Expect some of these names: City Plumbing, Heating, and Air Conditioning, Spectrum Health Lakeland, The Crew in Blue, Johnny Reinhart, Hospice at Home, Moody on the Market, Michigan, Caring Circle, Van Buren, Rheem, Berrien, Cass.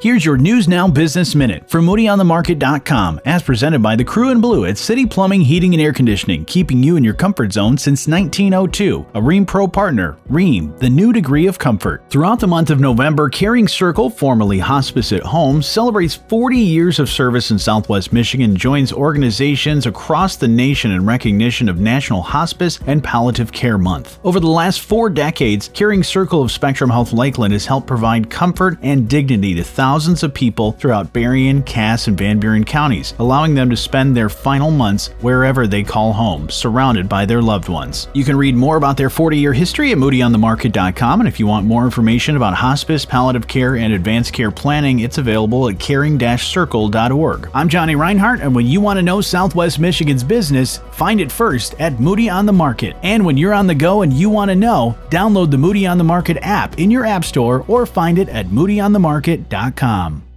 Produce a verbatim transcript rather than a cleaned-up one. Here's your News Now Business Minute from Moody on the Market dot com, as presented by The Crew in Blue at City Plumbing, Heating, and Air Conditioning, keeping you in your comfort zone since nineteen oh two. A Rheem Pro partner, Rheem, the new degree of comfort. Throughout the month of November, Caring Circle, formerly Hospice at Home, celebrates forty years of service in Southwest Michigan and joins organizations across the nation in recognition of National Hospice and Palliative Care Month. Over the last four decades, Caring Circle of Spectrum Health Lakeland has helped provide comfort and dignity to thousands Thousands of people throughout Berrien, Cass, and Van Buren counties, allowing them to spend their final months wherever they call home, surrounded by their loved ones. You can read more about their forty-year history at Moody on the Market dot com, and if you want more information about hospice, palliative care, and advanced care planning, it's available at caring circle dot org. I'm Johnny Reinhart, and when you want to know Southwest Michigan's business, find it first at Moody on the Market. And when you're on the go and you want to know, download the Moody on the Market app in your app store or find it at moody on the market dot com.